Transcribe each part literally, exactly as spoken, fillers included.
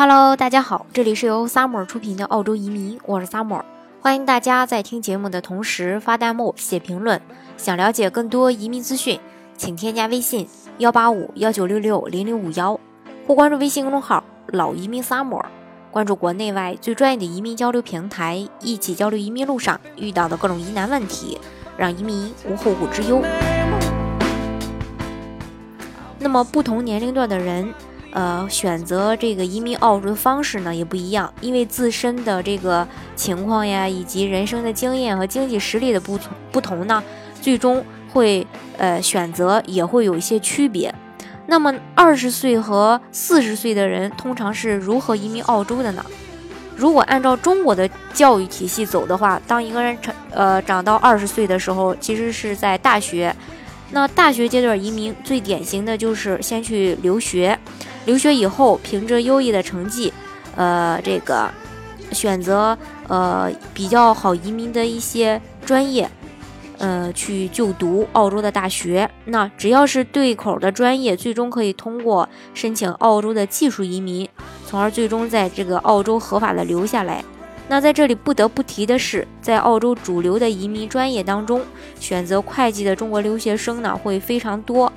Hello， 大家好，这里是由 Summer 出品的澳洲移民，我是 Summer， 欢迎大家在听节目的同时发弹幕、写评论。想了解更多移民资讯，请添加微信一八五一九六六零零五一，或关注微信公众号“老移民 Summer”， 关注国内外最专业的移民交流平台，一起交流移民路上遇到的各种疑难问题，让移民无后顾之忧。那么，不同年龄段的人。呃，选择这个移民澳洲的方式呢也不一样，因为自身的这个情况呀，以及人生的经验和经济实力的不同不同呢，最终会呃选择也会有一些区别。那么二十岁和四十岁的人通常是如何移民澳洲的呢？如果按照中国的教育体系走的话，当一个人长呃长到二十岁的时候，其实是在大学。那大学阶段移民最典型的就是先去留学。留学以后，凭着优异的成绩，呃，这个选择呃比较好移民的一些专业，呃，去就读澳洲的大学。那只要是对口的专业，最终可以通过申请澳洲的技术移民，从而最终在这个澳洲合法的留下来。那在这里不得不提的是，在澳洲主流的移民专业当中，选择会计的中国留学生呢会非常多，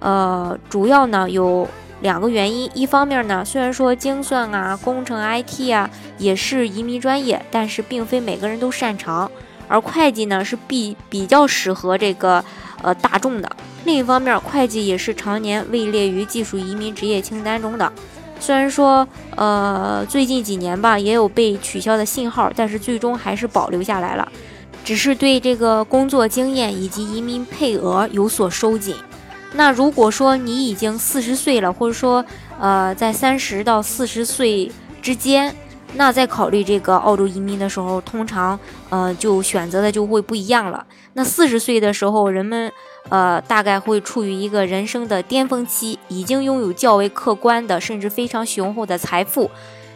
呃，主要呢有。两个原因，一方面呢，虽然说精算啊、工程 I T 啊也是移民专业，但是并非每个人都擅长，而会计呢是比比较适合这个呃大众的。另一方面，会计也是常年位列于技术移民职业清单中的。虽然说呃最近几年吧也有被取消的信号，但是最终还是保留下来了，只是对这个工作经验以及移民配额有所收紧。那如果说你已经四十岁了，或者说，呃，在三十到四十岁之间，那在考虑这个澳洲移民的时候，通常，呃，就选择的就会不一样了。那四十岁的时候，人们，呃，大概会处于一个人生的巅峰期，已经拥有较为客观的，甚至非常雄厚的财富。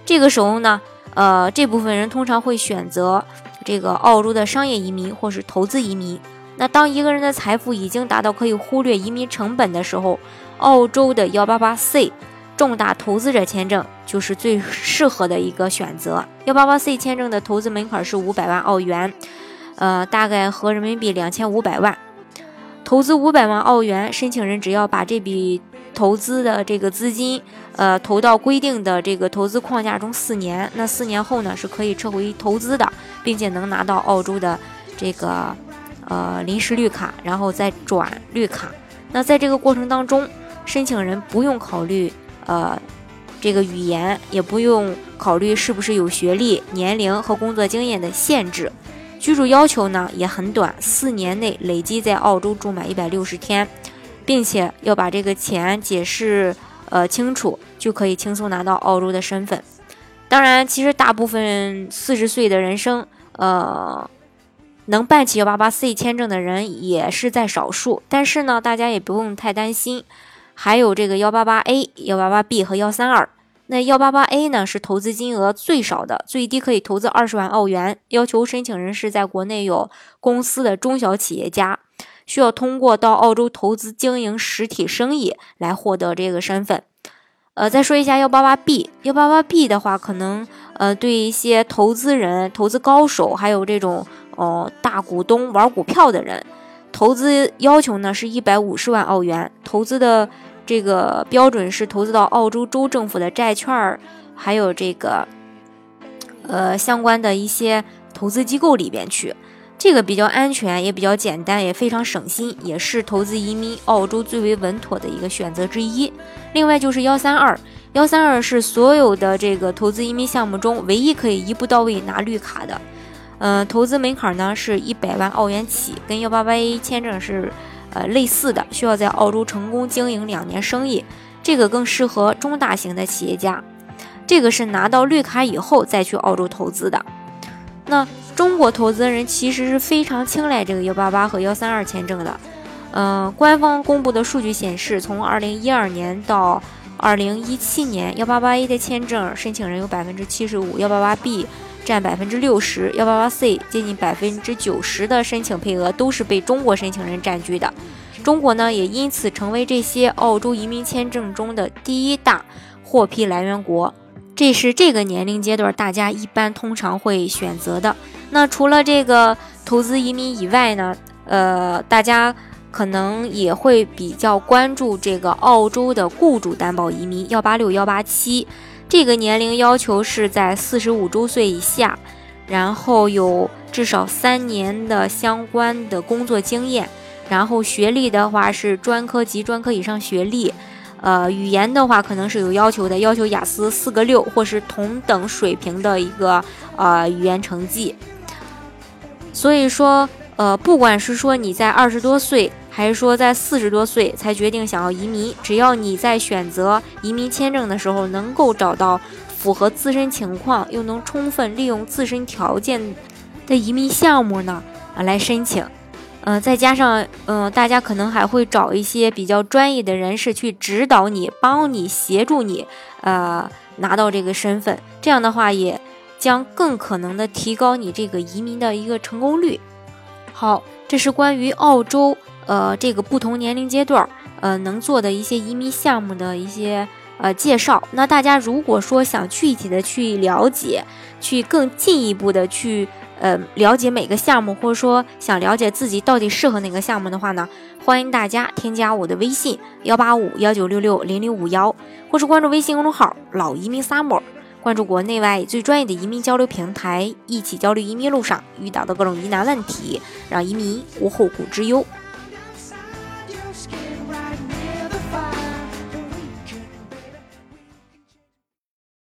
这个时候呢，呃，这部分人通常会选择这个澳洲的商业移民或是投资移民。那当一个人的财富已经达到可以忽略移民成本的时候，澳洲的 一八八C 重大投资者签证就是最适合的一个选择。 一八八C 签证的投资门槛是五百万澳元，呃，大概合人民币两千五百万。投资五百万澳元，申请人只要把这笔投资的这个资金呃，投到规定的这个投资框架中四年，那四年后呢是可以撤回投资的，并且能拿到澳洲的这个呃，临时绿卡，然后再转绿卡。那在这个过程当中，申请人不用考虑呃这个语言，也不用考虑是不是有学历、年龄和工作经验的限制。居住要求呢也很短，四年内累积在澳洲住满一百六十天，并且要把这个钱解释呃清楚，就可以轻松拿到澳洲的身份。当然，其实大部分四十岁的人生，呃。能办起 一八八C 签证的人也是在少数，但是呢，大家也不用太担心。还有这个 一八八A、一八八B 和一三二。那 一八八A 呢是投资金额最少的，最低可以投资二十万澳元，要求申请人是在国内有公司的中小企业家，需要通过到澳洲投资经营实体生意来获得这个身份。呃，再说一下 一八八B。一八八B 的话，可能呃对一些投资人、投资高手，还有这种哦，大股东玩股票的人，投资要求呢是一百五十万澳元，投资的这个标准是投资到澳洲州政府的债券，还有这个呃相关的一些投资机构里边去，这个比较安全，也比较简单，也非常省心，也是投资移民澳洲最为稳妥的一个选择之一。另外就是一三二。一三二是所有的这个投资移民项目中唯一可以一步到位拿绿卡的。呃，投资门槛呢是一百万澳元起，跟 一八八A 签证是呃类似的，需要在澳洲成功经营两年生意，这个更适合中大型的企业家，这个是拿到绿卡以后再去澳洲投资的。那中国投资人其实是非常青睐这个一八八和一三二签证的。呃，官方公布的数据显示，从二零一二年到二零一七年 ，一八八A 的签证申请人有 百分之七十五， 一八八B占 百分之六十， 一八八C 接近 百分之九十 的申请配额都是被中国申请人占据的。中国呢也因此成为这些澳洲移民签证中的第一大获批来源国。这是这个年龄阶段大家一般通常会选择的。那除了这个投资移民以外呢，呃，大家可能也会比较关注这个澳洲的雇主担保移民一八六、一八七，这个年龄要求是在四十五周岁以下，然后有至少三年的相关的工作经验，然后学历的话是专科及专科以上学历，呃，语言的话可能是有要求的，要求雅思四个六或是同等水平的一个呃语言成绩。所以说，呃，不管是说你在二十多岁，还是说在四十多岁才决定想要移民，只要你在选择移民签证的时候能够找到符合自身情况又能充分利用自身条件的移民项目呢，啊，来申请。呃，再加上，嗯、呃，大家可能还会找一些比较专业的人士去指导你，帮你协助你，呃，拿到这个身份。这样的话，也将更可能的提高你这个移民的一个成功率。好，这是关于澳洲，呃，这个不同年龄阶段，呃，能做的一些移民项目的一些呃介绍。那大家如果说想具体的去了解，去更进一步的去。呃，了解每个项目，或者说想了解自己到底适合哪个项目的话呢，欢迎大家添加我的微信一八五一九六六零零五幺，或是关注微信公众号“老移民 Summer”， 关注国内外最专业的移民交流平台，一起交流移民路上遇到的各种疑难问题，让移民无后顾之忧。